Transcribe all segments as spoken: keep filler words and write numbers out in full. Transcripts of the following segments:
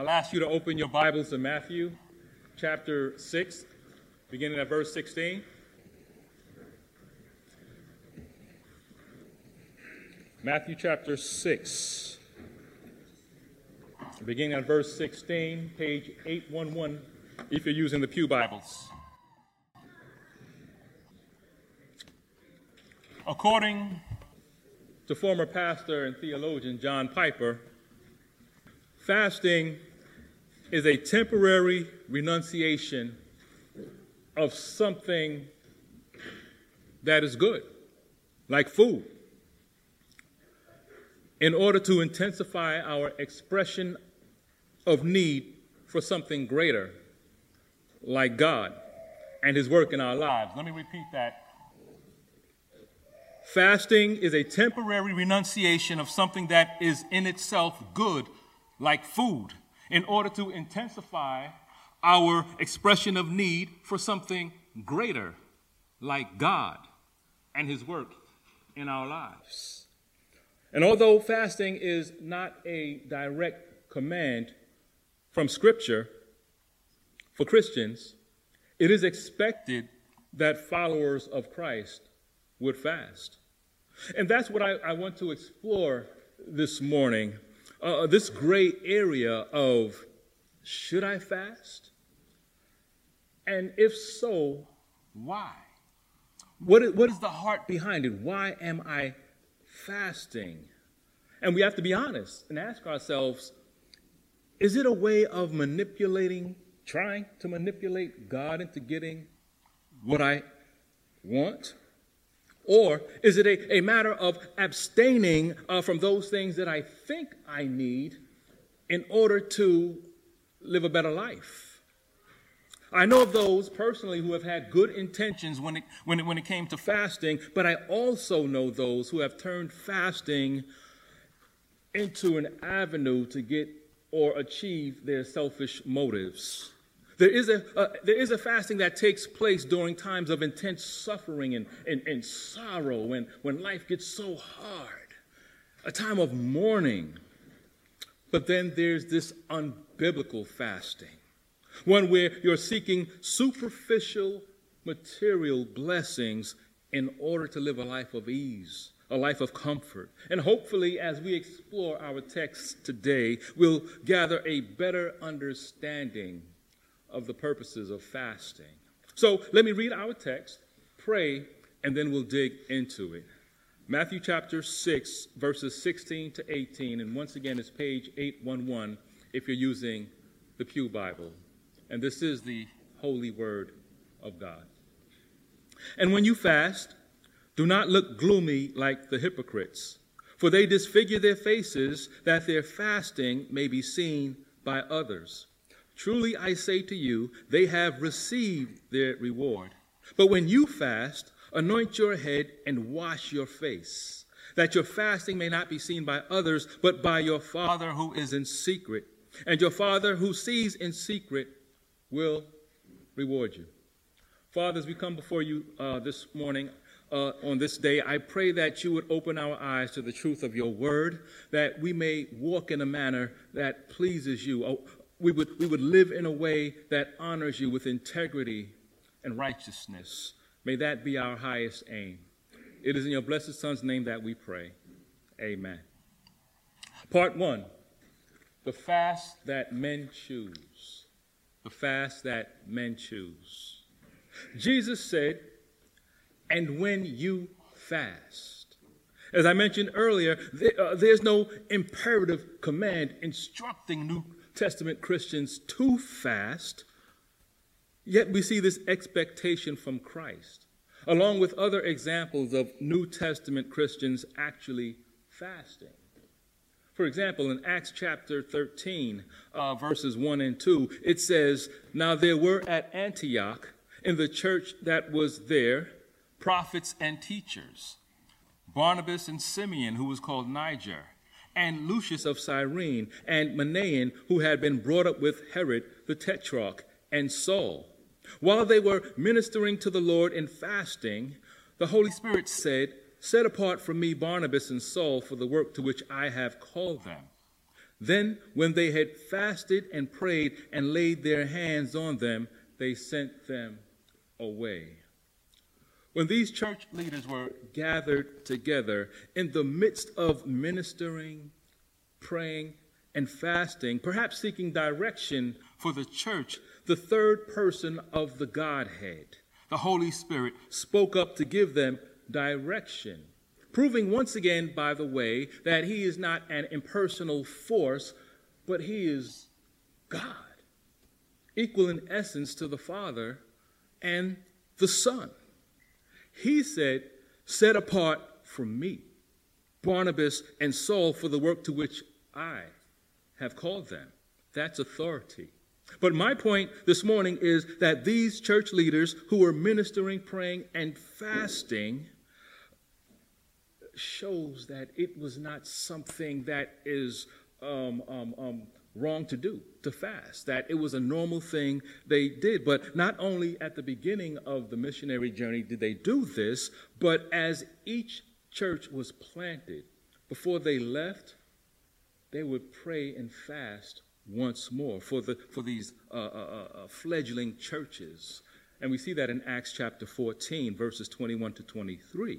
I'll ask you to open your Bibles to Matthew chapter six, beginning at verse sixteen. Matthew chapter six, beginning at verse sixteen, page eight one one, if you're using the Pew Bibles. According to former pastor and theologian John Piper, fasting is a temporary renunciation of something that is good, like food, in order to intensify our expression of need for something greater, like God and his work in our lives. Let me repeat that. Fasting is a temporary renunciation of something that is in itself good, like food, in order to intensify our expression of need for something greater, like God and his work in our lives. And although fasting is not a direct command from Scripture for Christians, it is expected that followers of Christ would fast. And that's what I, I want to explore this morning, uh, this gray area of, should I fast? And if so, why? What is, what is the heart behind it? Why am I fasting? And we have to be honest and ask ourselves, is it a way of manipulating, trying to manipulate God into getting what I want? Or is it a, a matter of abstaining uh, from those things that I think I need in order to live a better life? I know of those personally who have had good intentions when it, when it, when it came to fasting, but I also know those who have turned fasting into an avenue to get or achieve their selfish motives. There is, a, uh, there is a fasting that takes place during times of intense suffering and, and, and sorrow, when, when life gets so hard, a time of mourning. But then there's this unbiblical fasting, one where you're seeking superficial material blessings in order to live a life of ease, a life of comfort. And hopefully, as we explore our text today, we'll gather a better understanding of the purposes of fasting. So let me read our text, pray, and then we'll dig into it. Matthew chapter six, verses sixteen to eighteen, and once again it's page eight one one if you're using the Pew Bible. And this is the holy word of God. "And when you fast, do not look gloomy like the hypocrites, for they disfigure their faces that their fasting may be seen by others. Truly I say to you, they have received their reward. But when you fast, anoint your head and wash your face, that your fasting may not be seen by others, but by your Father who is in secret. And your Father who sees in secret will reward you." Fathers, we come before you uh, this morning. Uh, on this day, I pray that you would open our eyes to the truth of your word, that we may walk in a manner that pleases you. Oh, We would, we would live in a way that honors you with integrity and righteousness. May that be our highest aim. It is in your blessed Son's name that we pray. Amen. Part one, the fast that men choose. The fast that men choose. Jesus said, "And when you fast." As I mentioned earlier, there, uh, there's no imperative command instructing New Testament Christians to fast, yet we see this expectation from Christ, along with other examples of New Testament Christians actually fasting. For example, in Acts chapter thirteen, uh, verses one and two, it says, "Now there were at Antioch in the church that was there prophets and teachers, Barnabas and Simeon, who was called Niger, and Lucius of Cyrene, and Manaen, who had been brought up with Herod the Tetrarch, and Saul. While they were ministering to the Lord and fasting, the Holy Spirit said, 'Set apart for me Barnabas and Saul for the work to which I have called them.' Then, when they had fasted and prayed and laid their hands on them, they sent them away. When these church leaders were gathered together in the midst of ministering, praying, and fasting, perhaps seeking direction for the church, the third person of the Godhead, the Holy Spirit, spoke up to give them direction, proving once again, by the way, that he is not an impersonal force, but he is God, equal in essence to the Father and the Son. He said, set apart from me, Barnabas and Saul, for the work to which I have called them. That's authority. But my point this morning is that these church leaders who were ministering, praying, and fasting shows that it was not something that is um, um, um, wrong to do, to fast, that it was a normal thing they did. But not only at the beginning of the missionary journey did they do this, but as each church was planted, before they left, they would pray and fast once more for the for these uh, uh, uh, fledgling churches. And we see that in Acts chapter fourteen, verses twenty-one to twenty-three.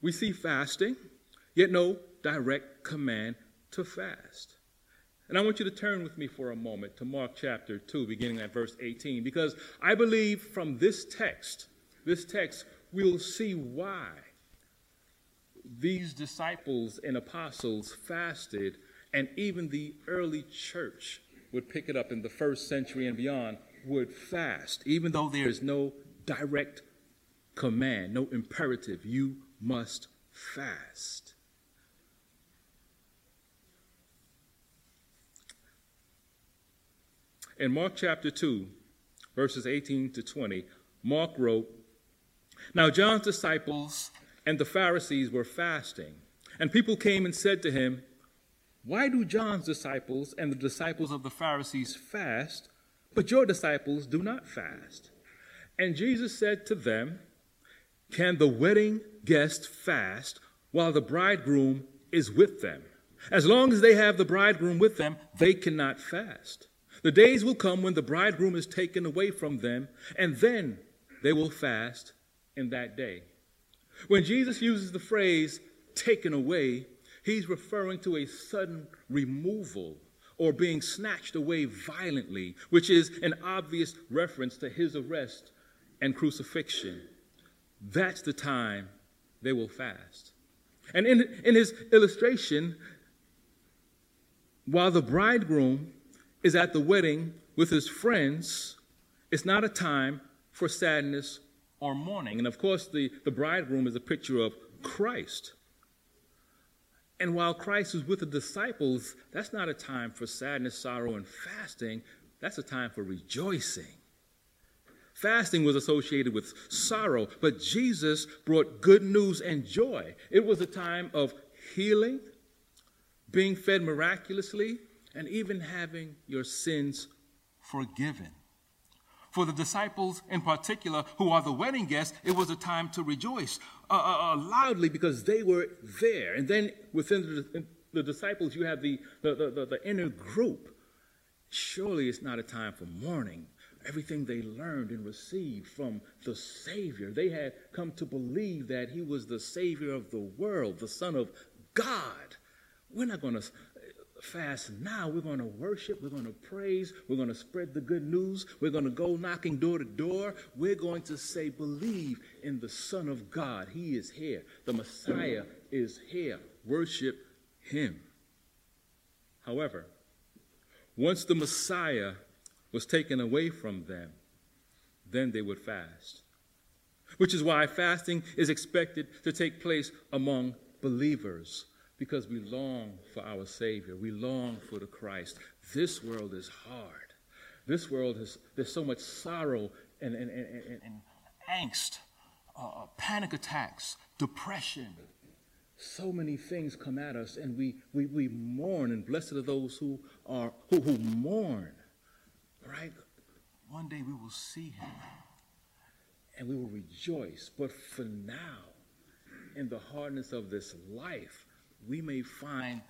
we see fasting, yet no direct command to fast. And I want you to turn with me for a moment to Mark chapter two, beginning at verse eighteen, because I believe from this text, this text, we'll see why these disciples and apostles fasted, and even the early church would pick it up in the first century and beyond, would fast, even though there is no direct command, no imperative, you must fast. In Mark chapter two, verses eighteen to twenty, Mark wrote, "Now John's disciples and the Pharisees were fasting, and people came and said to him, 'Why do John's disciples and the disciples of the Pharisees fast, but your disciples do not fast?' And Jesus said to them, 'Can the wedding guests fast while the bridegroom is with them? As long as they have the bridegroom with them, they cannot fast. The days will come when the bridegroom is taken away from them, and then they will fast in that day.'" When Jesus uses the phrase "taken away," he's referring to a sudden removal or being snatched away violently, which is an obvious reference to his arrest and crucifixion. That's the time they will fast. And in, in his illustration, while the bridegroom is at the wedding with his friends, it's not a time for sadness or mourning. And of course, the, the bridegroom is a picture of Christ. And while Christ is with the disciples, that's not a time for sadness, sorrow, and fasting. That's a time for rejoicing. Fasting was associated with sorrow, but Jesus brought good news and joy. It was a time of healing, being fed miraculously, and even having your sins forgiven. For the disciples in particular, who are the wedding guests, it was a time to rejoice uh, uh, loudly because they were there. And then within the, the disciples, you have the, the, the, the inner group. Surely it's not a time for mourning. Everything they learned and received from the Savior, they had come to believe that he was the Savior of the world, the Son of God. We're not going to fast now. We're going to worship. We're going to praise. We're going to spread the good news. We're going to go knocking door to door. We're going to say, believe in the Son of God. He is here. The Messiah is here. Worship him. However, once the Messiah was taken away from them, then they would fast, which is why fasting is expected to take place among believers, because we long for our Savior. We long for the Christ. This world is hard. This world is, there's so much sorrow and, and, and, and, and angst, uh, panic attacks, depression. So many things come at us, and we, we, we mourn, and blessed are those who are who, who mourn, right? One day we will see him, and we will rejoice. But for now, in the hardness of this life, we may find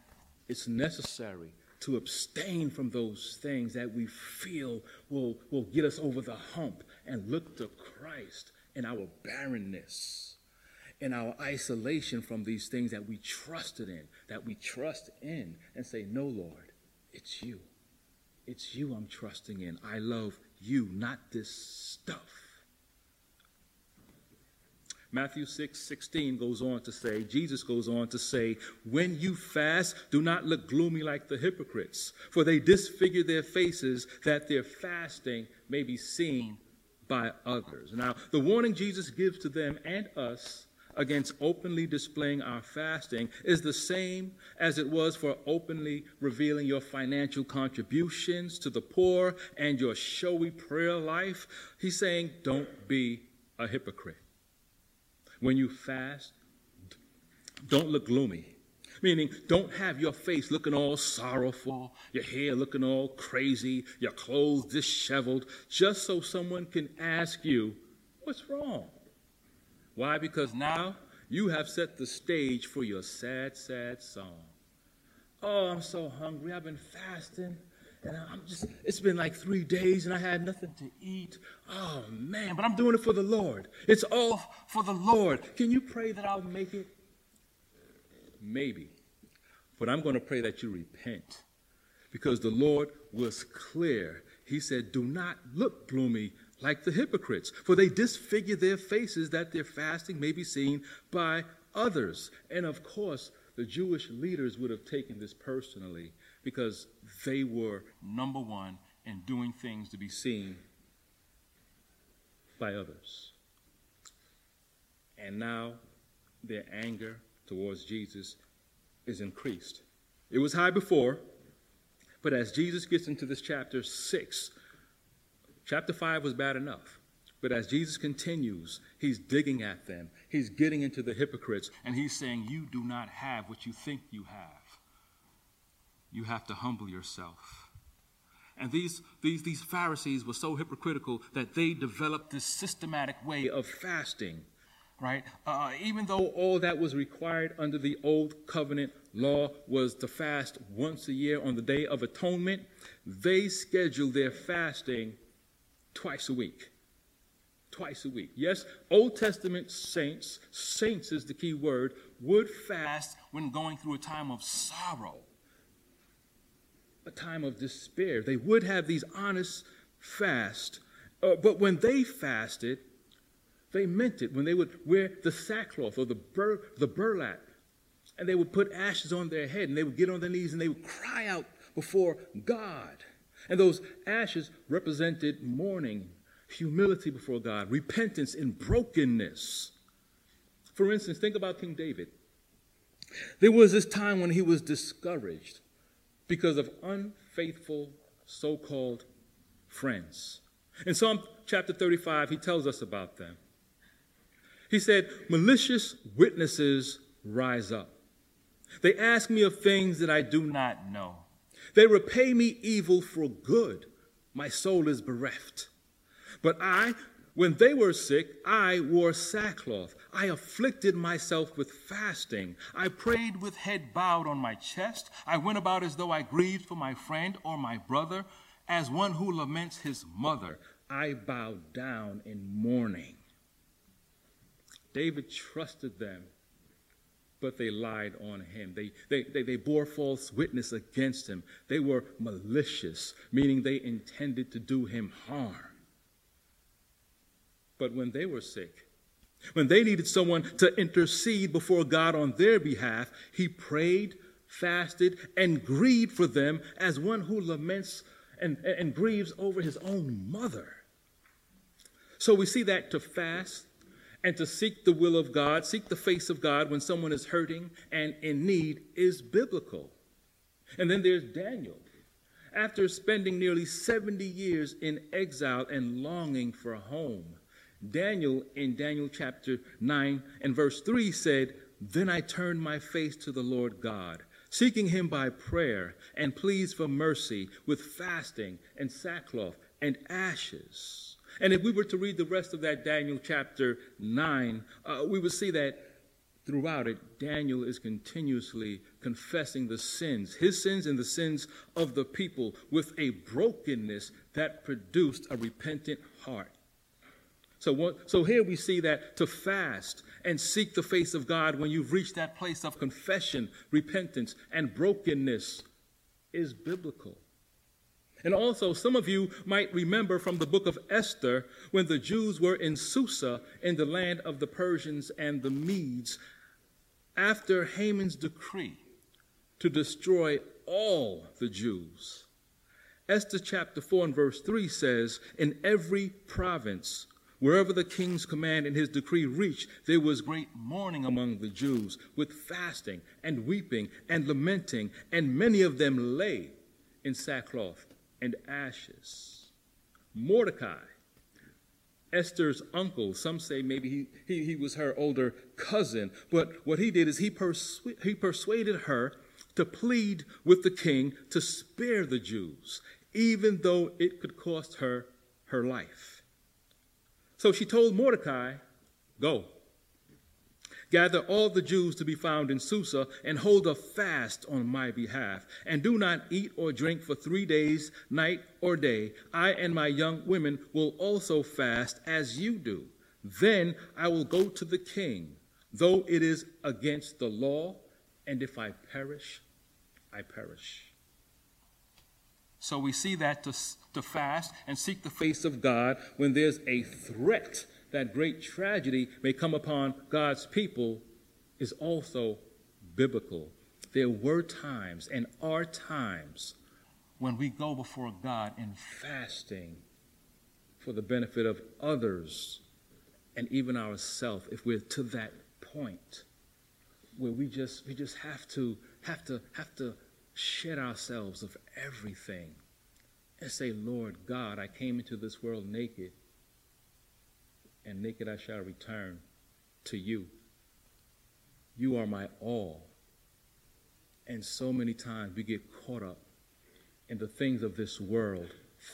it's necessary to abstain from those things that we feel will, will get us over the hump, and look to Christ in our barrenness, in our isolation from these things that we trusted in, that we trust in, and say, no, Lord, it's you. It's you I'm trusting in. I love you, not this stuff. Matthew six sixteen goes on to say, Jesus goes on to say, when you fast, do not look gloomy like the hypocrites, for they disfigure their faces that their fasting may be seen by others. Now, the warning Jesus gives to them and us against openly displaying our fasting is the same as it was for openly revealing your financial contributions to the poor and your showy prayer life. He's saying, don't be a hypocrite. When you fast, don't look gloomy, meaning don't have your face looking all sorrowful, your hair looking all crazy, your clothes disheveled, just so someone can ask you, what's wrong? Why? Because now you have set the stage for your sad, sad song. Oh, I'm so hungry. I've been fasting, and I'm just, it's been like three days, and I had nothing to eat. Oh, man, but I'm doing it for the Lord. It's all for the Lord. Can you pray that I'll make it? Maybe, but I'm going to pray that you repent, because the Lord was clear. He said, do not look gloomy like the hypocrites, for they disfigure their faces that their fasting may be seen by others. And of course, the Jewish leaders would have taken this personally, because they were number one in doing things to be seen by others. And now their anger towards Jesus is increased. It was high before, but as Jesus gets into this chapter six, chapter five was bad enough, but as Jesus continues, he's digging at them. He's getting into the hypocrites, and he's saying, you do not have what you think you have. You have to humble yourself. And these, these, these Pharisees were so hypocritical that they developed this systematic way of fasting, right? Uh, even though all that was required under the old covenant law was to fast once a year on the Day of Atonement, they scheduled their fasting twice a week. Twice a week. Yes, Old Testament saints, saints is the key word, would fast when going through a time of sorrow, a time of despair. They would have these honest fasts, uh, but when they fasted, they meant it. When they would wear the sackcloth or the, bur the burlap, and they would put ashes on their head, and they would get on their knees, and they would cry out before God. And those ashes represented mourning, humility before God, repentance and brokenness. For instance, think about King David. There was this time when he was discouraged because of unfaithful so-called friends. In Psalm chapter thirty-five, he tells us about them. He said, malicious witnesses rise up. They ask me of things that I do not know. They repay me evil for good. My soul is bereft. But I, when they were sick, I wore sackcloth. I afflicted myself with fasting. I prayed with head bowed on my chest. I went about as though I grieved for my friend or my brother, as one who laments his mother. I bowed down in mourning. David trusted them, but they lied on him. They, they, they, they bore false witness against him. They were malicious, meaning they intended to do him harm. But when they were sick, when they needed someone to intercede before God on their behalf, he prayed, fasted, and grieved for them as one who laments and, and, and grieves over his own mother. So we see that to fast And to seek the will of God, seek the face of God when someone is hurting and in need is biblical. And then there's Daniel. After spending nearly seventy years in exile and longing for a home, Daniel in Daniel chapter nine and verse three said, "Then I turned my face to the Lord God, seeking him by prayer and pleas for mercy with fasting and sackcloth and ashes." And if we were to read the rest of that Daniel chapter nine, uh, we would see that throughout it, Daniel is continuously confessing the sins, his sins and the sins of the people, with a brokenness that produced a repentant heart. So, what, so here we see that to fast and seek the face of God when you've reached that place of confession, repentance, and brokenness is biblical. And also, some of you might remember from the book of Esther, when the Jews were in Susa, in the land of the Persians and the Medes, after Haman's decree to destroy all the Jews. Esther chapter four and verse three says, "In every province, wherever the king's command and his decree reached, there was great mourning among the Jews, with fasting and weeping and lamenting, and many of them lay in sackcloth and ashes." Mordecai, Esther's uncle, some say maybe he, he, he was her older cousin, but what he did is he, persu- he persuaded her to plead with the king to spare the Jews, even though it could cost her her life. So she told Mordecai, "Go, gather all the Jews to be found in Susa and hold a fast on my behalf, and do not eat or drink for three days, night or day. I and my young women will also fast as you do. Then I will go to the king, though it is against the law, and if I perish, I perish." So we see that to, to fast and seek the face of God when there's a threat that great tragedy may come upon God's people is also biblical. There were times and are times when we go before God in fasting for the benefit of others and even ourselves, if we're to that point where we just we just have to have to have to shed ourselves of everything and say, "Lord God, I came into this world naked, and naked I shall return to you. You are my all." And so many times we get caught up in the things of this world,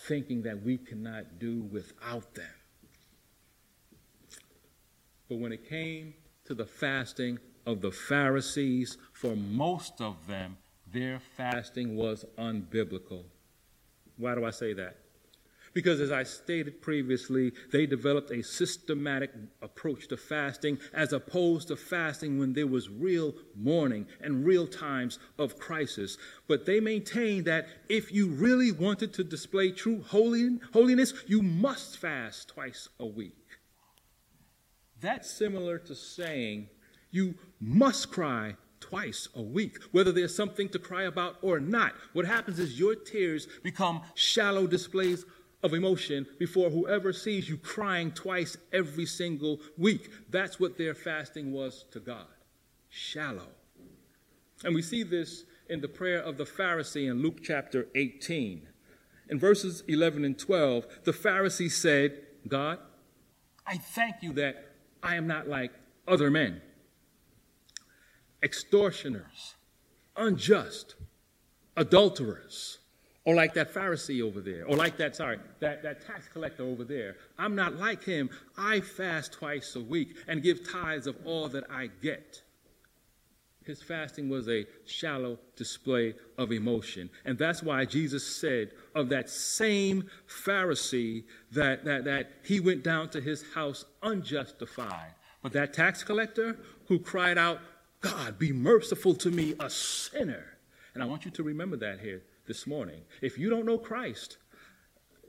thinking that we cannot do without them. But when it came to the fasting of the Pharisees, for most of them, their fasting was unbiblical. Why do I say that? Because, as I stated previously, they developed a systematic approach to fasting as opposed to fasting when there was real mourning and real times of crisis. But they maintained that if you really wanted to display true holiness, you must fast twice a week. That's similar to saying you must cry twice a week, whether there's something to cry about or not. What happens is your tears become shallow displays of emotion before whoever sees you crying twice every single week. That's what their fasting was to God, shallow. And we see this in the prayer of the Pharisee in Luke chapter eighteen. In verses eleven and twelve, the Pharisee said, "God, I thank you that I am not like other men, extortioners, unjust, adulterers," or like that Pharisee over there, or like that, sorry, that, that tax collector over there. "I'm not like him. I fast twice a week and give tithes of all that I get." His fasting was a shallow display of emotion. And that's why Jesus said of that same Pharisee that, that, that he went down to his house unjustified. But that tax collector who cried out, "God, be merciful to me, a sinner." And I want you to remember that here this morning. If you don't know Christ,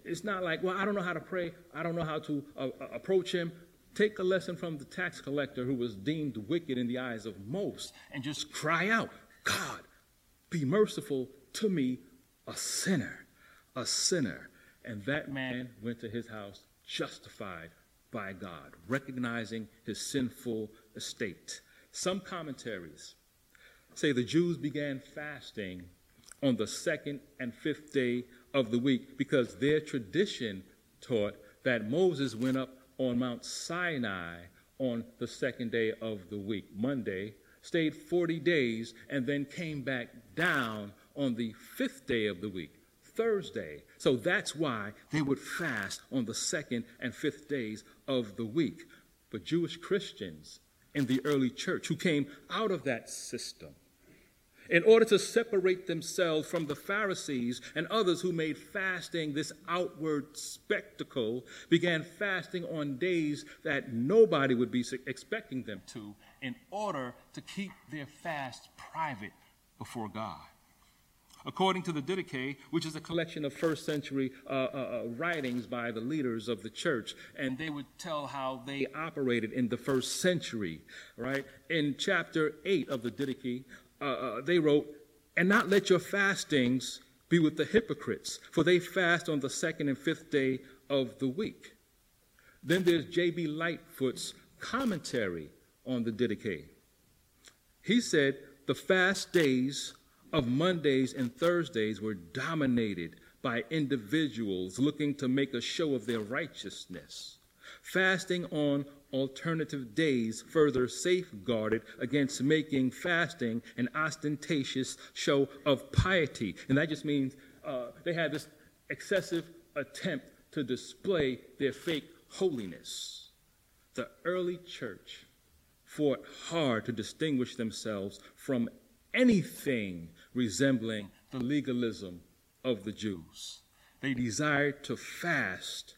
it's not like, "Well, I don't know how to pray. I don't know how to uh, approach him." Take a lesson from the tax collector who was deemed wicked in the eyes of most and just cry out, "God, be merciful to me, a sinner, a sinner." And that man went to his house justified, by God, recognizing his sinful estate. Some commentaries say the Jews began fasting on the second and fifth day of the week because their tradition taught that Moses went up on Mount Sinai on the second day of the week, Monday, stayed forty days, and then came back down on the fifth day of the week, Thursday. So that's why they would fast on the second and fifth days of the week. But Jewish Christians in the early church who came out of that system, in order to separate themselves from the Pharisees and others who made fasting this outward spectacle, began fasting on days that nobody would be expecting them to, in order to keep their fast private before God. According to the Didache, which is a collection of first century uh, uh, writings by the leaders of the church, and they would tell how they operated in the first century, right? In chapter eight of the Didache, Uh, they wrote, "And not let your fastings be with the hypocrites, for they fast on the second and fifth day of the week." Then there's J B Lightfoot's commentary on the Didache. He said the fast days of Mondays and Thursdays were dominated by individuals looking to make a show of their righteousness. Fasting on alternative days further safeguarded against making fasting an ostentatious show of piety. And that just means uh, they had this excessive attempt to display their fake holiness. The early church fought hard to distinguish themselves from anything resembling the legalism of the Jews. They desired to fast,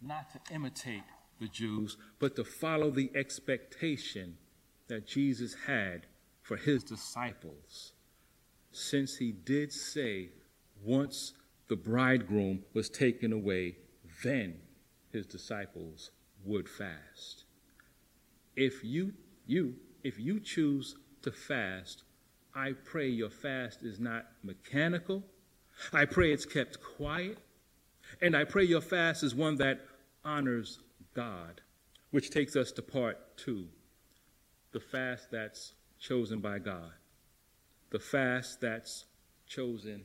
not to imitate the Jews, but to follow the expectation that Jesus had for his disciples, since he did say, once the bridegroom was taken away, then his disciples would fast. If you, you, if you choose to fast, I pray your fast is not mechanical. I pray it's kept quiet. And I pray your fast is one that honors God, which takes us to part two, the fast that's chosen by God, the fast that's chosen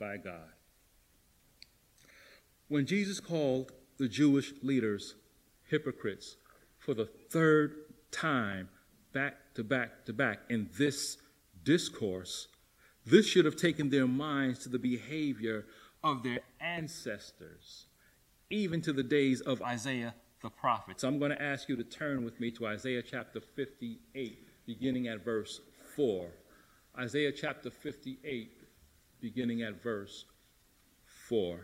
by God. When Jesus called the Jewish leaders hypocrites for the third time, back to back to back in this discourse, this should have taken their minds to the behavior of their ancestors, even to the days of Isaiah the prophet. So I'm going to ask you to turn with me to Isaiah chapter fifty-eight, beginning at verse four. Isaiah chapter fifty-eight, beginning at verse four.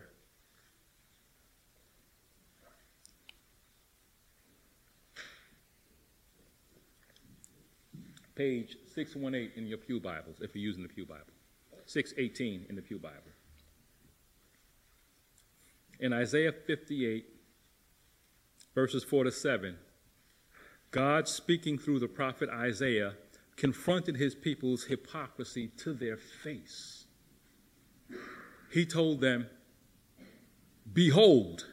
Page six one eight in your Pew Bibles, if you're using the Pew Bible. six eighteen in the Pew Bible. In Isaiah fifty-eight, verses four to seven, God, speaking through the prophet Isaiah, confronted his people's hypocrisy to their face. He told them, "Behold,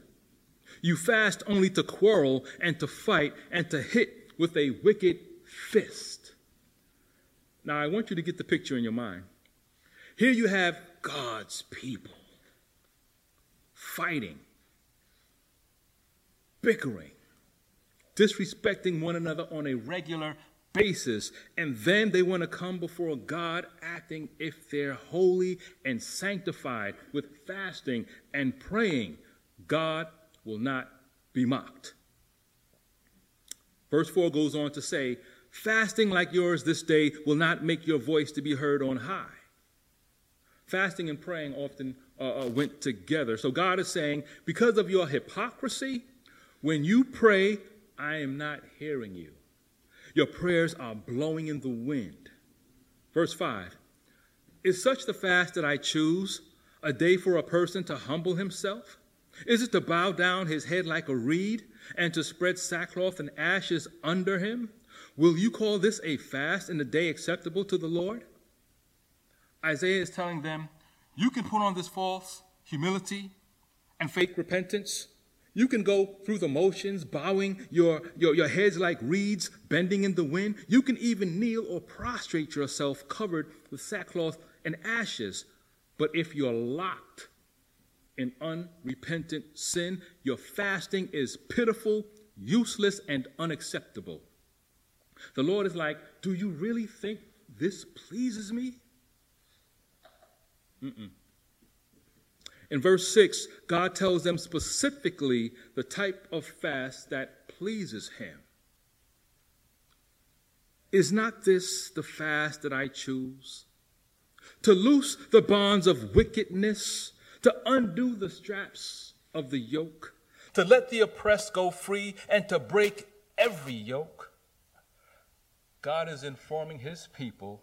you fast only to quarrel and to fight and to hit with a wicked fist." Now, I want you to get the picture in your mind. Here you have God's people, fighting, bickering, disrespecting one another on a regular basis, and then they want to come before God acting if they're holy and sanctified with fasting and praying. God will not be mocked. Verse four goes on to say, "Fasting like yours this day will not make your voice to be heard on high." Fasting and praying often uh, went together. So God is saying, because of your hypocrisy, when you pray, I am not hearing you. Your prayers are blowing in the wind. Verse five, "Is such the fast that I choose, a day for a person to humble himself? Is it to bow down his head like a reed and to spread sackcloth and ashes under him? Will you call this a fast and a day acceptable to the Lord?" Isaiah is telling them, you can put on this false humility and fake repentance. You can go through the motions, bowing your, your, your heads like reeds, bending in the wind. You can even kneel or prostrate yourself covered with sackcloth and ashes. But if you're locked in unrepentant sin, your fasting is pitiful, useless, and unacceptable. The Lord is like, do you really think this pleases me? Mm-mm. In verse six, God tells them specifically the type of fast that pleases him. Is not this the fast that I choose? To loose the bonds of wickedness, to undo the straps of the yoke, to let the oppressed go free, and to break every yoke. God is informing his people,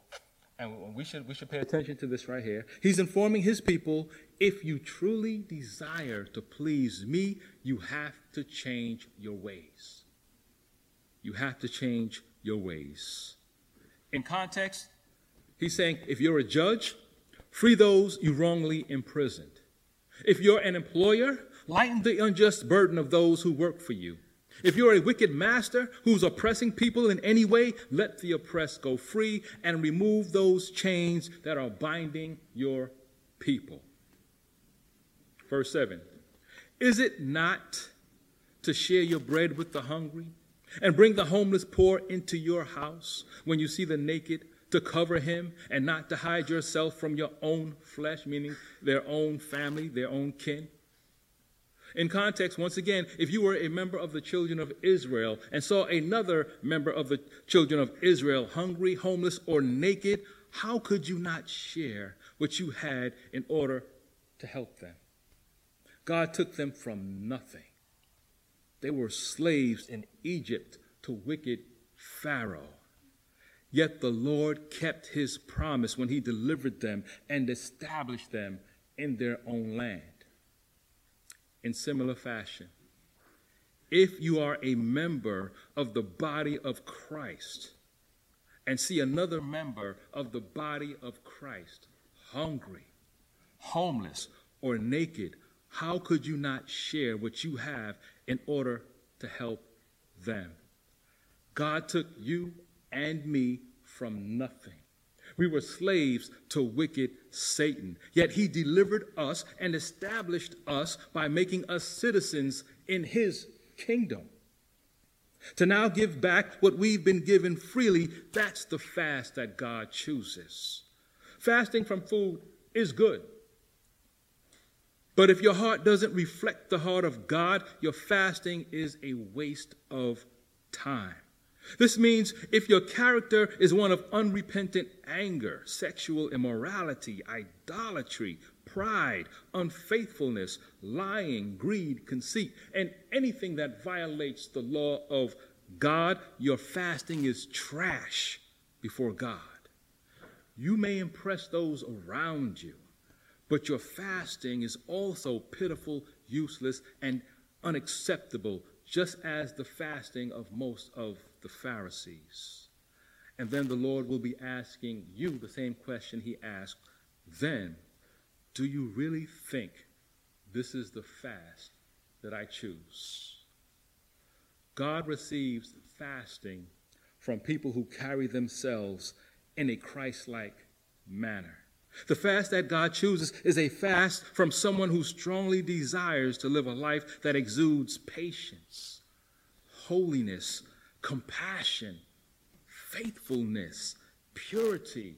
and we should, we should pay attention to this right here. He's informing his people, if you truly desire to please me, you have to change your ways. You have to change your ways. In context, he's saying, if you're a judge, free those you wrongly imprisoned. If you're an employer, lighten the unjust burden of those who work for you. If you're a wicked master who's oppressing people in any way, let the oppressed go free and remove those chains that are binding your people. Verse seven, is it not to share your bread with the hungry and bring the homeless poor into your house when you see the naked, to cover him and not to hide yourself from your own flesh, meaning their own family, their own kin? In context, once again, if you were a member of the children of Israel and saw another member of the children of Israel hungry, homeless, or naked, how could you not share what you had in order to help them? God took them from nothing. They were slaves in Egypt to wicked Pharaoh. Yet the Lord kept his promise when he delivered them and established them in their own land. In similar fashion, if you are a member of the body of Christ and see another member of the body of Christ hungry, homeless, or naked, how could you not share what you have in order to help them? God took you and me from nothing. We were slaves to wicked Satan, yet he delivered us and established us by making us citizens in his kingdom. To now give back what we've been given freely, that's the fast that God chooses. Fasting from food is good. But if your heart doesn't reflect the heart of God, your fasting is a waste of time. This means if your character is one of unrepentant anger, sexual immorality, idolatry, pride, unfaithfulness, lying, greed, conceit, and anything that violates the law of God, your fasting is trash before God. You may impress those around you, but your fasting is also pitiful, useless, and unacceptable, just as the fasting of most of the Pharisees. And then the Lord will be asking you the same question he asked then. Do you really think this is the fast that I choose? God receives fasting from people who carry themselves in a Christ-like manner. The fast that God chooses is a fast from someone who strongly desires to live a life that exudes patience, holiness, compassion, faithfulness, purity,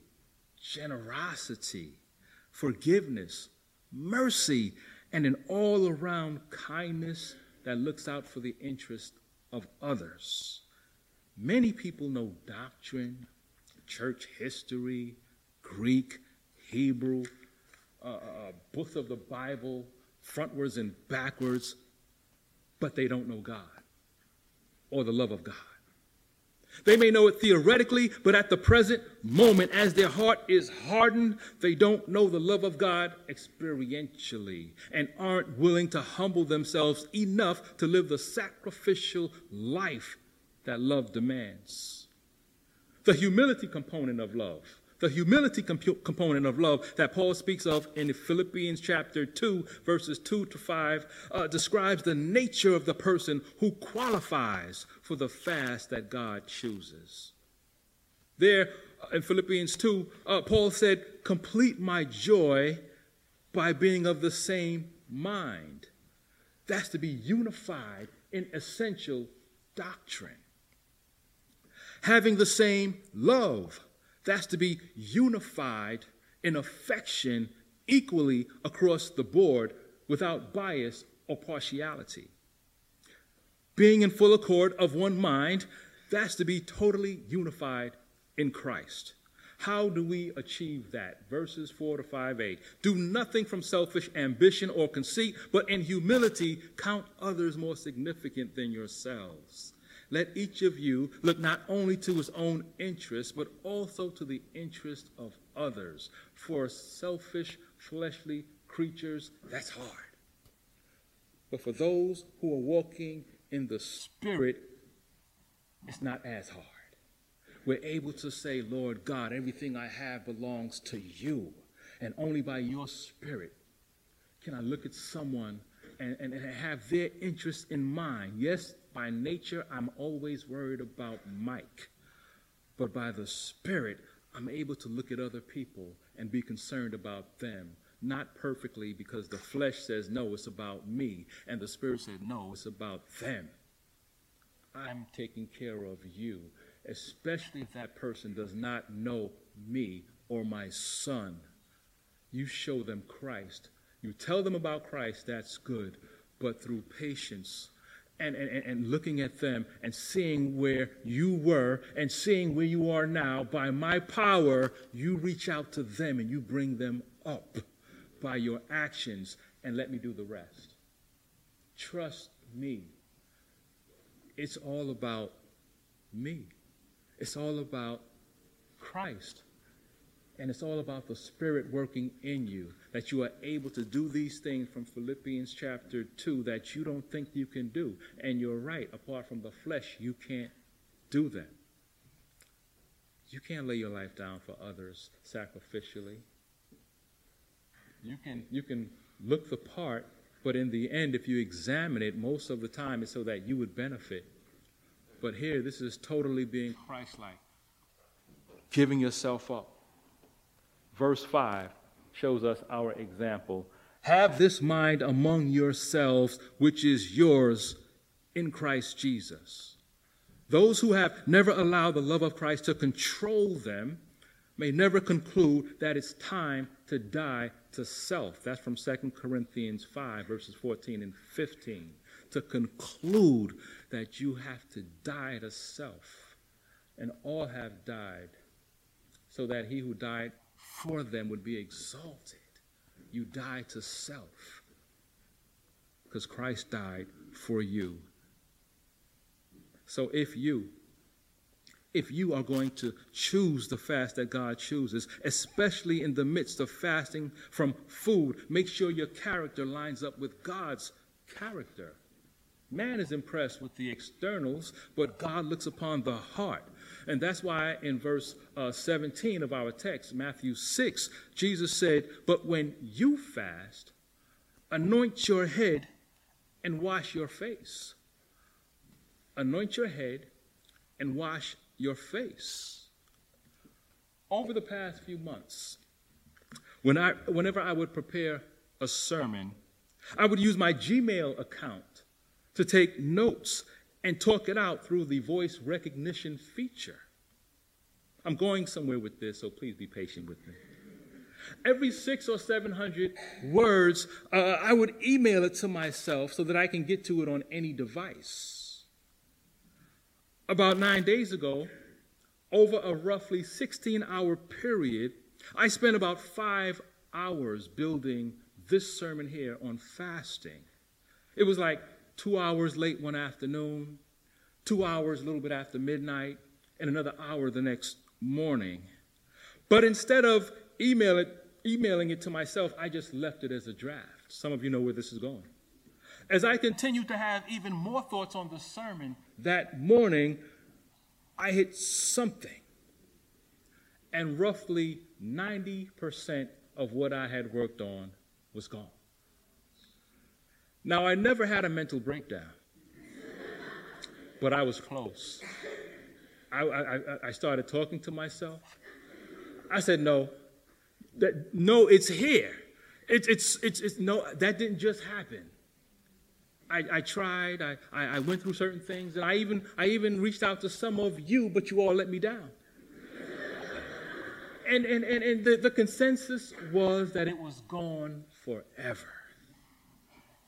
generosity, forgiveness, mercy, and an all-around kindness that looks out for the interest of others. Many people know doctrine, church history, Greek, Hebrew, uh, uh, books of the Bible, frontwards and backwards, but they don't know God or the love of God. They may know it theoretically, but at the present moment, as their heart is hardened, they don't know the love of God experientially and aren't willing to humble themselves enough to live the sacrificial life that love demands. The humility component of love, the humility comp- component of love that Paul speaks of in Philippians chapter two, verses two to five, uh, describes the nature of the person who qualifies for the fast that God chooses. There in Philippians two, uh, Paul said, complete my joy by being of the same mind. That's to be unified in essential doctrine. Having the same love, that's to be unified in affection equally across the board without bias or partiality. Being in full accord of one mind, that's to be totally unified in Christ. How do we achieve that? Verses four to five a. Do nothing from selfish ambition or conceit, but in humility count others more significant than yourselves. Let each of you look not only to his own interests, but also to the interest of others. For selfish, fleshly creatures, that's hard. But for those who are walking in the Spirit, it's not as hard. We're able to say, Lord God, everything I have belongs to you. And only by your Spirit can I look at someone and, and, and have their interests in mind. Yes, by nature, I'm always worried about Mike. But by the Spirit, I'm able to look at other people and be concerned about them. Not perfectly, because the flesh says, no, it's about me. And the Spirit says, no, it's about them. I'm taking care of you, especially if that person does not know me or my son. You show them Christ. You tell them about Christ, that's good. But through patience and, and, and looking at them and seeing where you were and seeing where you are now, by my power, you reach out to them and you bring them up by your actions and let me do the rest. Trust me. It's all about me. It's all about Christ. And it's all about the Spirit working in you, that you are able to do these things from Philippians chapter two that you don't think you can do. And you're right, apart from the flesh, you can't do them. You can't lay your life down for others sacrificially. You can, you can look the part, but in the end, if you examine it, most of the time it's so that you would benefit. But here, this is totally being Christ-like, giving yourself up. Verse five shows us our example. Have this mind among yourselves, which is yours in Christ Jesus. Those who have never allowed the love of Christ to control them may never conclude that it's time to die to self. That's from Second Corinthians five, verses fourteen and fifteen. To conclude that you have to die to self, and all have died, so that he who died for them would be exalted. You die to self, because Christ died for you. So if you, if you are going to choose the fast that God chooses, especially in the midst of fasting from food, make sure your character lines up with God's character. Man is impressed with the externals, but God looks upon the heart. And that's why in verse uh, seventeen of our text, Matthew six, Jesus said, but when you fast, anoint your head and wash your face. Anoint your head and wash your face. Over the past few months, when I, whenever I would prepare a sermon, I would use my Gmail account to take notes and talk it out through the voice recognition feature. I'm going somewhere with this, so please be patient with me. Every six or seven hundred words, uh, I would email it to myself so that I can get to it on any device. About nine days ago, over a roughly sixteen-hour period, I spent about five hours building this sermon here on fasting. It was like two hours late one afternoon, two hours a little bit after midnight, and another hour the next morning. But instead of email it, emailing it to myself, I just left it as a draft. Some of you know where this is going. As I continued to have even more thoughts on the sermon that morning, I hit something. and roughly ninety percent of what I had worked on was gone. Now, I never had a mental breakdown, but I was close. I, I, I started talking to myself. I said, no, that, no, it's here. It, it's, it's, it's, no, that didn't just happen. I, I tried, I, I went through certain things, and I even, I even reached out to some of you, but you all let me down. And, and, and, and the, the consensus was that it was gone forever.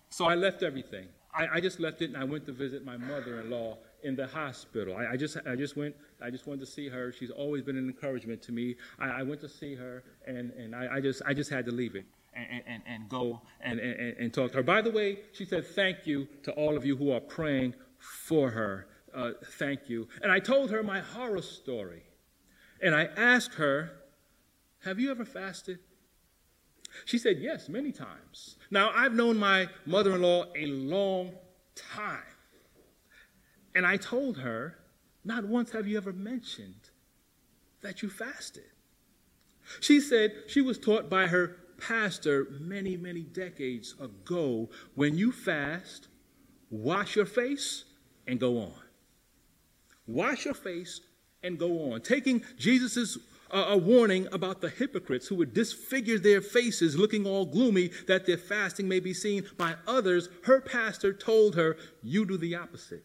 So I left everything. I, I just left it, and I went to visit my mother-in-law in the hospital. I, I just I just went I just wanted to see her. She's always been an encouragement to me. I, I went to see her, and, and I, I just I just had to leave it and, and, and go and, and, and talk to her. By the way, she said thank you to all of you who are praying for her. Uh, thank you. And I told her my horror story. And I asked her, have you ever fasted? She said, yes, many times. Now, I've known my mother-in-law a long time. And I told her, not once have you ever mentioned that you fasted. She said she was taught by her pastor many, many decades ago, when you fast, wash your face and go on. Wash your face and go on. Taking Jesus's uh, a warning about the hypocrites who would disfigure their faces, looking all gloomy, that their fasting may be seen by others, her pastor told her, you do the opposite.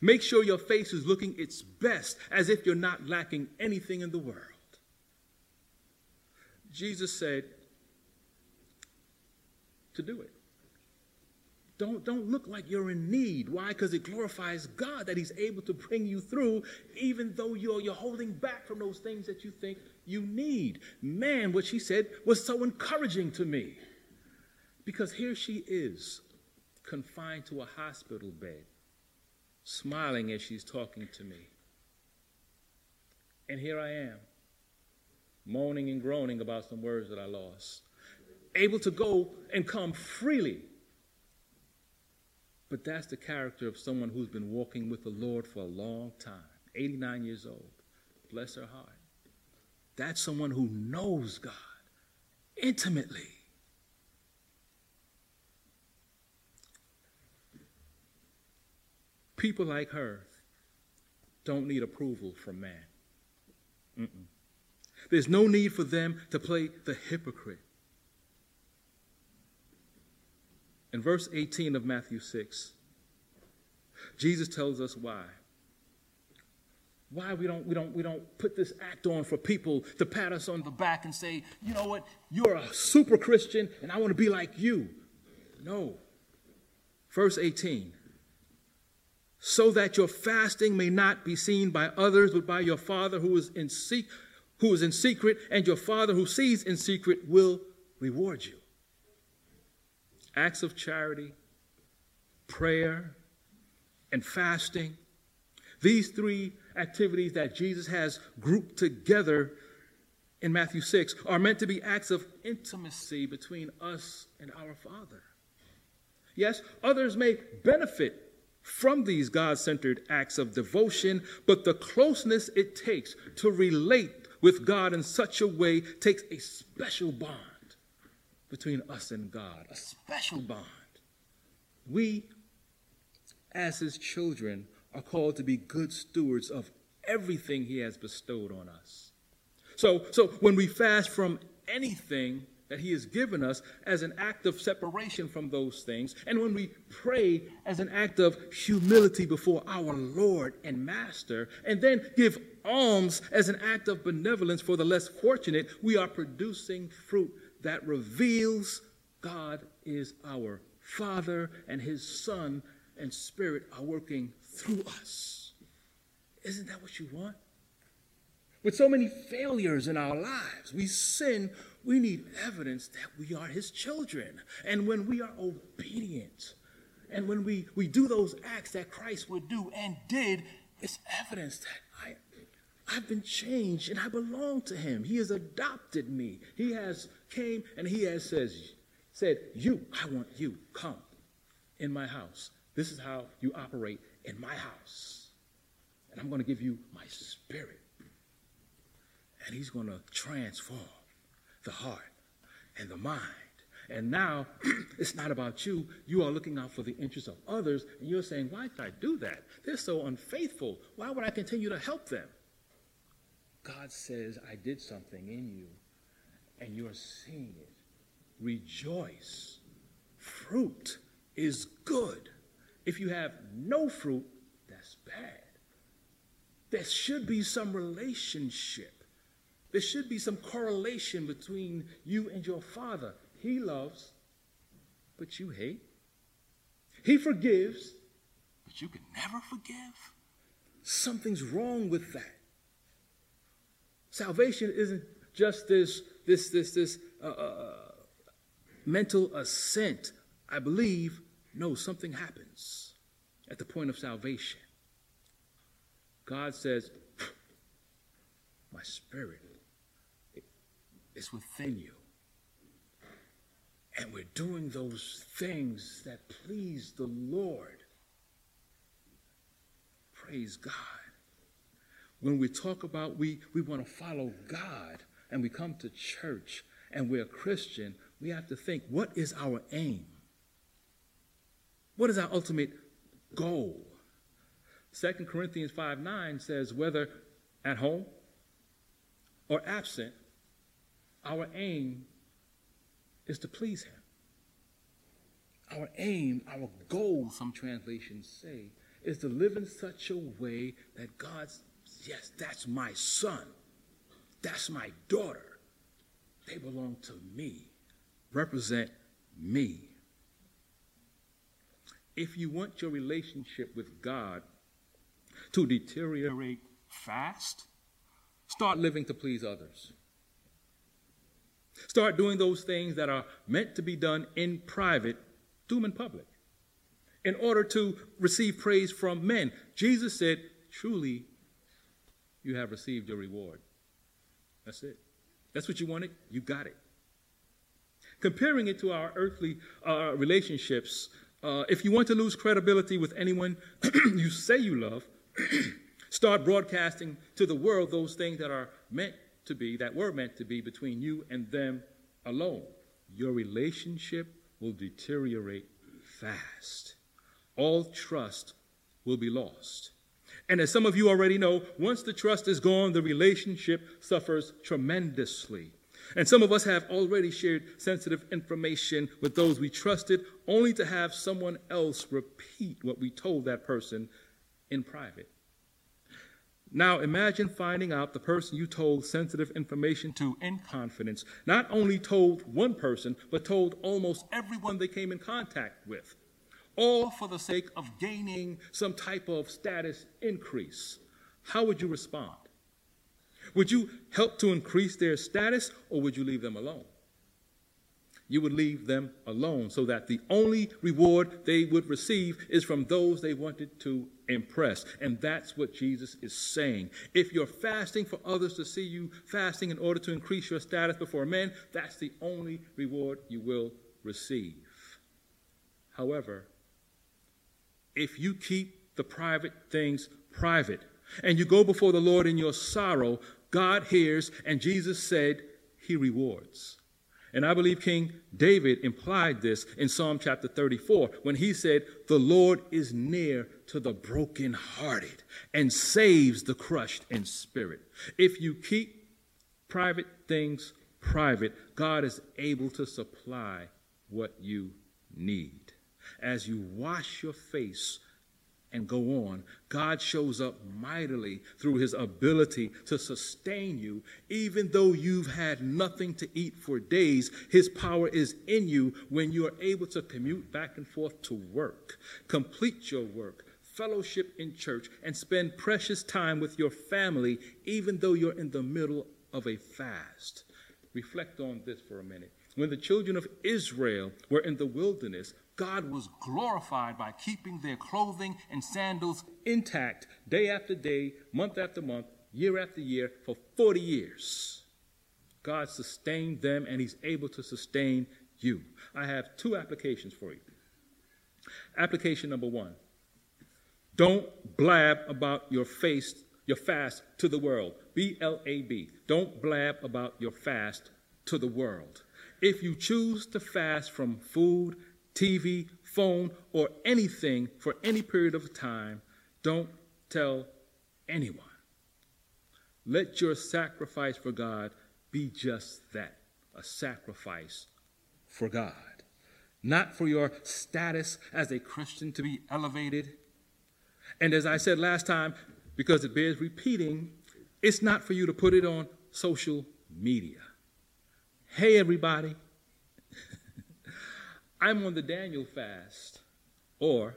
Make sure your face is looking its best, as if you're not lacking anything in the world. Jesus said to do it. Don't, don't look like you're in need. Why? Because it glorifies God that he's able to bring you through, even though you're, you're holding back from those things that you think you need. Man, what she said was so encouraging to me, because here she is, confined to a hospital bed, smiling as she's talking to me. And here I am, moaning and groaning about some words that I lost, able to go and come freely. But that's the character of someone who's been walking with the Lord for a long time, eighty-nine years old. Bless her heart. That's someone who knows God intimately. People like her don't need approval from man. Mm-mm. There's no need for them to play the hypocrite. In verse eighteen of Matthew six, Jesus tells us why. Why we don't, we don't, we don't put this act on for people to pat us on the back and say, you know what, you're a super Christian and I want to be like you. No. Verse eighteen. So that your fasting may not be seen by others, but by your Father who is in se- who is in secret, and your Father who sees in secret will reward you. Acts of charity, prayer, and fasting, these three activities that Jesus has grouped together in Matthew six are meant to be acts of intimacy between us and our Father. Yes, others may benefit from these God-centered acts of devotion, but the closeness it takes to relate with God in such a way takes a special bond between us and God, a special bond. We, as his children, are called to be good stewards of everything he has bestowed on us. So, so when we fast from anything that he has given us as an act of separation from those things, and when we pray as an act of humility before our Lord and Master, and then give alms as an act of benevolence for the less fortunate, we are producing fruit that reveals God is our Father and his Son and Spirit are working through us. Isn't that what you want? With so many failures in our lives, we sin, we need evidence that we are his children. And when we are obedient, and when we, we do those acts that Christ would do and did, it's evidence that I, I've been changed and I belong to him. He has adopted me. He has came and he has says, said, you, I want you, come in my house. This is how you operate in my house. And I'm going to give you my Spirit. and he's going to transform the heart and the mind. And now it's not about you. You are looking out for the interests of others, and you're saying, why did I do that? They're so unfaithful. Why would I continue to help them? God says, I did something in you, and you're seeing it. Rejoice. Fruit is good. If you have no fruit, that's bad. There should be some relationship. There should be some correlation between you and your Father. He loves, but you hate. He forgives, but you can never forgive. Something's wrong with that. Salvation isn't just this, this, this, this uh, uh, mental assent. I believe. No, something happens at the point of salvation. God says, my spirit is within you. And we're doing those things that please the Lord. Praise God. When we talk about we, we want to follow God and we come to church and we're a Christian, we have to think, what is our aim? What is our ultimate goal? Second Corinthians five nine says, whether at home or absent, our aim is to please him. Our aim, our goal, some translations say, is to live in such a way that God says, yes, that's my son. That's my daughter. They belong to me. Represent me. If you want your relationship with God to deteriorate fast, start living to please others. Start doing those things that are meant to be done in private, do them in public, in order to receive praise from men. Jesus said, truly, you have received your reward. That's it. That's what you wanted. You got it. Comparing it to our earthly uh, relationships, uh, if you want to lose credibility with anyone you say you love, start broadcasting to the world those things that are meant to be, that were meant to be between you and them alone. Your relationship will deteriorate fast. All trust will be lost. And as some of you already know, once the trust is gone, the relationship suffers tremendously. And some of us have already shared sensitive information with those we trusted, only to have someone else repeat what we told that person in private. Now imagine finding out the person you told sensitive information to in confidence not only told one person, but told almost everyone they came in contact with, all for the sake of gaining some type of status increase. How would you respond? Would you help to increase their status, or would you leave them alone? You would leave them alone so that the only reward they would receive is from those they wanted to impress. And that's what Jesus is saying. If you're fasting for others to see you fasting in order to increase your status before men, that's the only reward you will receive. However, if you keep the private things private and you go before the Lord in your sorrow, God hears, and Jesus said he rewards. And I believe King David implied this in Psalm chapter thirty-four when he said, the Lord is near to the brokenhearted and saves the crushed in spirit. If you keep private things private, God is able to supply what you need. As you wash your face and go on, God shows up mightily through his ability to sustain you. Even though you've had nothing to eat for days, his power is in you when you are able to commute back and forth to work, complete your work, fellowship in church, and spend precious time with your family, even though you're in the middle of a fast. Reflect on this for a minute. When the children of Israel were in the wilderness, God was glorified by keeping their clothing and sandals intact day after day, month after month, year after year, for forty years. God sustained them, and he's able to sustain you. I have two applications for you. Application number one, don't blab about your face, your fast to the world. B L A B. Don't blab about your fast to the world. If you choose to fast from food, T V, phone, or anything for any period of time, don't tell anyone. Let your sacrifice for God be just that, a sacrifice for God. Not for your status as a Christian to be elevated. And as I said last time, because it bears repeating, it's not for you to put it on social media. Hey, everybody, I'm on the Daniel fast, or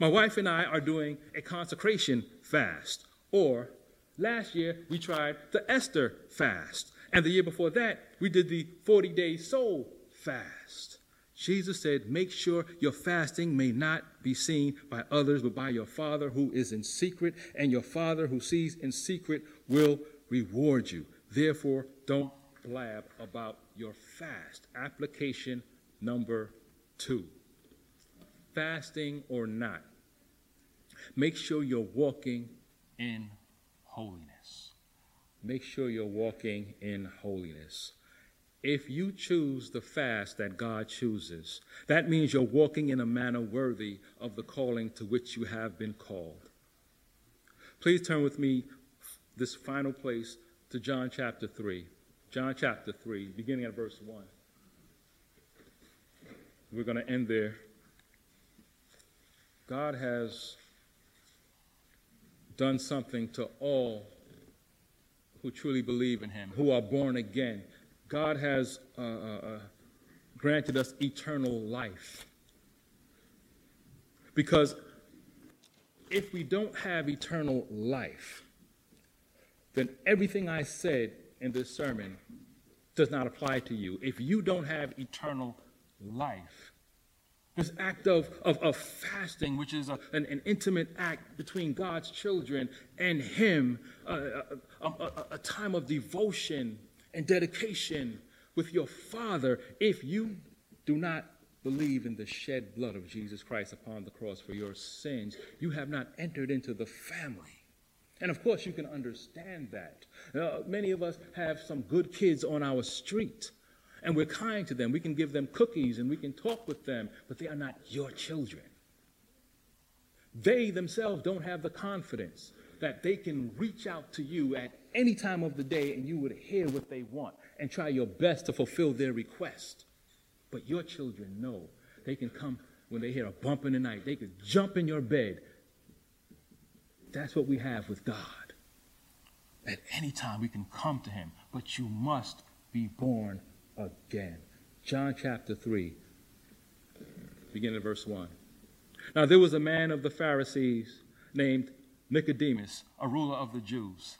my wife and I are doing a consecration fast, or last year we tried the Esther fast, and the year before that we did the forty-day soul fast. Jesus said, make sure your fasting may not be seen by others, but by your Father who is in secret, and your Father who sees in secret will reward you. Therefore, don't blab about your fast. Application number two. Fasting or not, make sure you're walking in holiness. Make sure you're walking in holiness. If you choose the fast that God chooses, that means you're walking in a manner worthy of the calling to which you have been called. Please turn with me this final place to John chapter three. John chapter three, beginning at verse one. We're going to end there. God has done something to all who truly believe in him, who are born again. God has uh, uh, granted us eternal life. Because if we don't have eternal life, then everything I said in this sermon does not apply to you. If you don't have eternal life, this act of, of, of fasting, which is a, an, an intimate act between God's children and him, uh, a, a, a time of devotion and dedication with your Father, if you do not believe in the shed blood of Jesus Christ upon the cross for your sins, you have not entered into the family. And of course you can understand that. Uh, many of us have some good kids on our street, and we're kind to them. We can give them cookies and we can talk with them, but they are not your children. They themselves don't have the confidence that they can reach out to you at any time of the day and you would hear what they want and try your best to fulfill their request. But your children know they can come when they hear a bump in the night. They can jump in your bed. That's what we have with God. At any time we can come to him, but you must be born again. John chapter three, beginning at verse one. Now there was a man of the Pharisees named Nicodemus, a ruler of the Jews.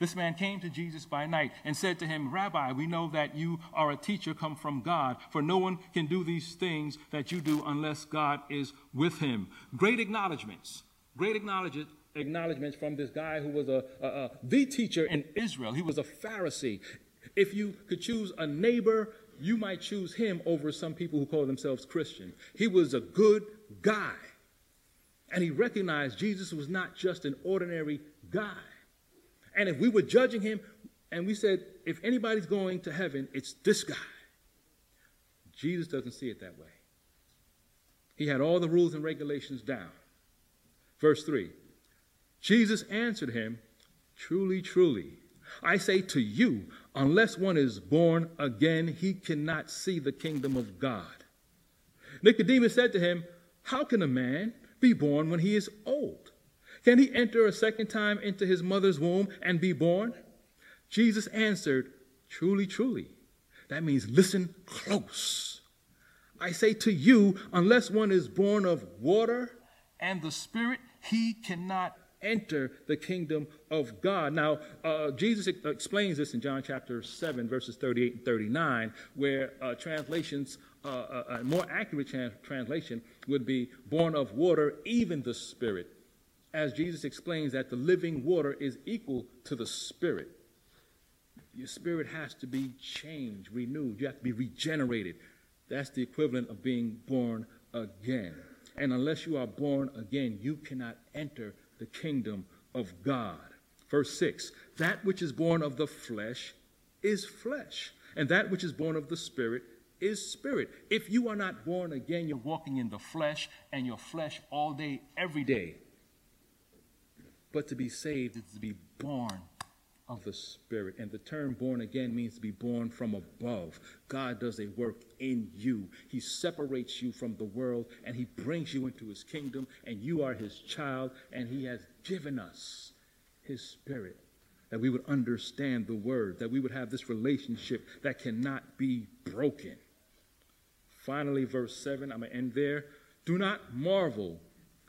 This man came to Jesus by night and said to him, Rabbi, we know that you are a teacher come from God, for no one can do these things that you do unless God is with him. Great acknowledgments, great acknowledgments from this guy who was a, a, a, the teacher in Israel. He was a Pharisee. If you could choose a neighbor, you might choose him over some people who call themselves Christian. He was a good guy. And he recognized Jesus was not just an ordinary guy. And if we were judging him and we said, if anybody's going to heaven, it's this guy. Jesus doesn't see it that way. He had all the rules and regulations down. Verse three, Jesus answered him, truly, truly, I say to you, unless one is born again, he cannot see the kingdom of God. Nicodemus said to him, how can a man be born when he is old? Can he enter a second time into his mother's womb and be born? Jesus answered, truly, truly. That means listen close. I say to you, unless one is born of water and the Spirit, he cannot enter the kingdom of God. Now, uh, Jesus explains this in John chapter seven, verses thirty-eight and thirty-nine, where uh, translations Uh, a, a more accurate trans translation would be born of water, even the Spirit, as Jesus explains that the living water is equal to the Spirit. Your spirit has to be changed, renewed. You have to be regenerated. That's the equivalent of being born again. And unless you are born again, you cannot enter the kingdom of God. Verse six, that which is born of the flesh is flesh, and that which is born of the spirit is spirit. If you are not born again, you're walking in the flesh, and your flesh all day, every day. But to be saved is to be born of the Spirit. And the term born again means to be born from above. God does a work in you. He separates you from the world, and he brings you into his kingdom, and you are his child, and he has given us his Spirit, that we would understand the word, that we would have this relationship that cannot be broken. Finally, verse seven, I'm going to end there. Do not marvel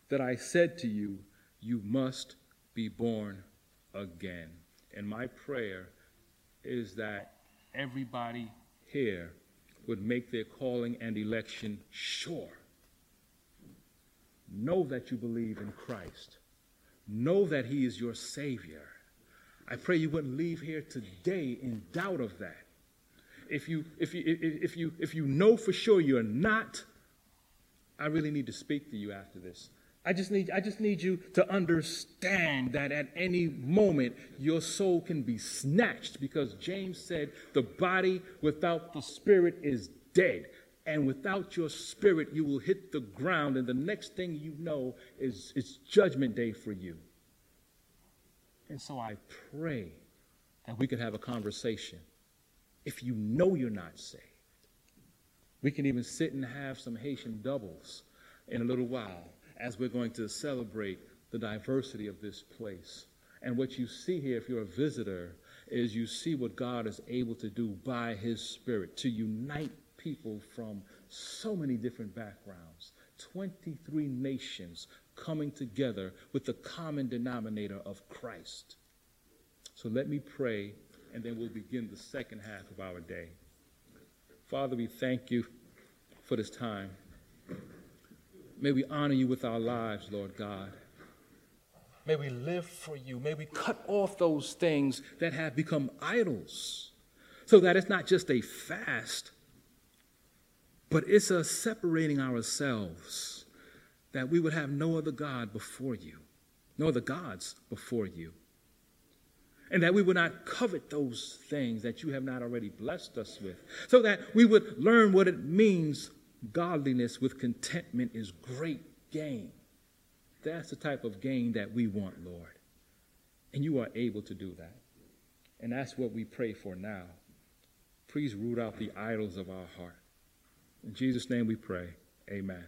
that I said to you, you must be born again. And my prayer is that everybody here would make their calling and election sure. Know that you believe in Christ. Know that he is your Savior. I pray you wouldn't leave here today in doubt of that. If you, if you, if you, if you know for sure you're not, I really need to speak to you after this. I just need, I just need you to understand that at any moment your soul can be snatched, because James said the body without the spirit is dead, and without your spirit you will hit the ground, and the next thing you know is it's judgment day for you. And so I pray that we could have a conversation. If you know you're not saved, we can even sit and have some Haitian doubles in a little while, as we're going to celebrate the diversity of this place. And what you see here, if you're a visitor, is you see what God is able to do by his Spirit to unite people from so many different backgrounds. twenty-three nations coming together with the common denominator of Christ. So let me pray, and then we'll begin the second half of our day. Father, we thank you for this time. May we honor you with our lives, Lord God. May we live for you. May we cut off those things that have become idols, so that it's not just a fast, but it's us separating ourselves, that we would have no other God before you, no other gods before you, and that we would not covet those things that you have not already blessed us with, so that we would learn what it means. Godliness with contentment is great gain. That's the type of gain that we want, Lord. And you are able to do that. And that's what we pray for now. Please root out the idols of our heart. In Jesus' name we pray. Amen.